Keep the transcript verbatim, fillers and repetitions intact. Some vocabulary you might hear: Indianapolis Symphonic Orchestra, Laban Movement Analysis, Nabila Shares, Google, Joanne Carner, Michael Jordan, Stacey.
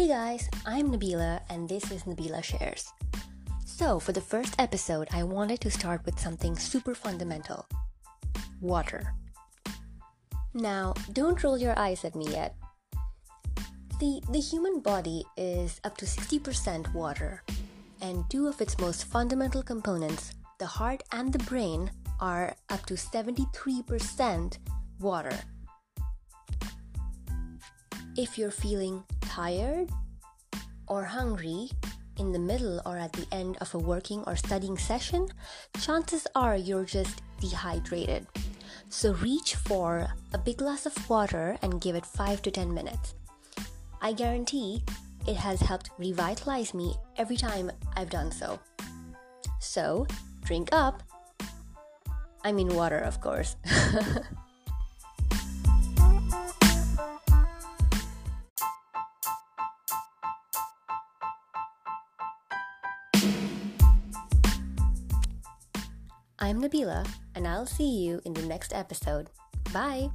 Hey guys, I'm Nabila and this is Nabila Shares. So for the first episode, I wanted to start with something super fundamental. Water. Now, don't roll your eyes at me yet. See, the human body is up to sixty percent water, and two of its most fundamental components, the heart and the brain, are up to seventy-three percent water. If you're feeling tired or hungry in the middle or at the end of a working or studying session, chances are you're just dehydrated. So reach for a big glass of water and give it five to ten minutes. I guarantee it has helped revitalize me every time I've done so. So drink up. I mean water, of course. I'm Nabila, and I'll see you in the next episode. Bye!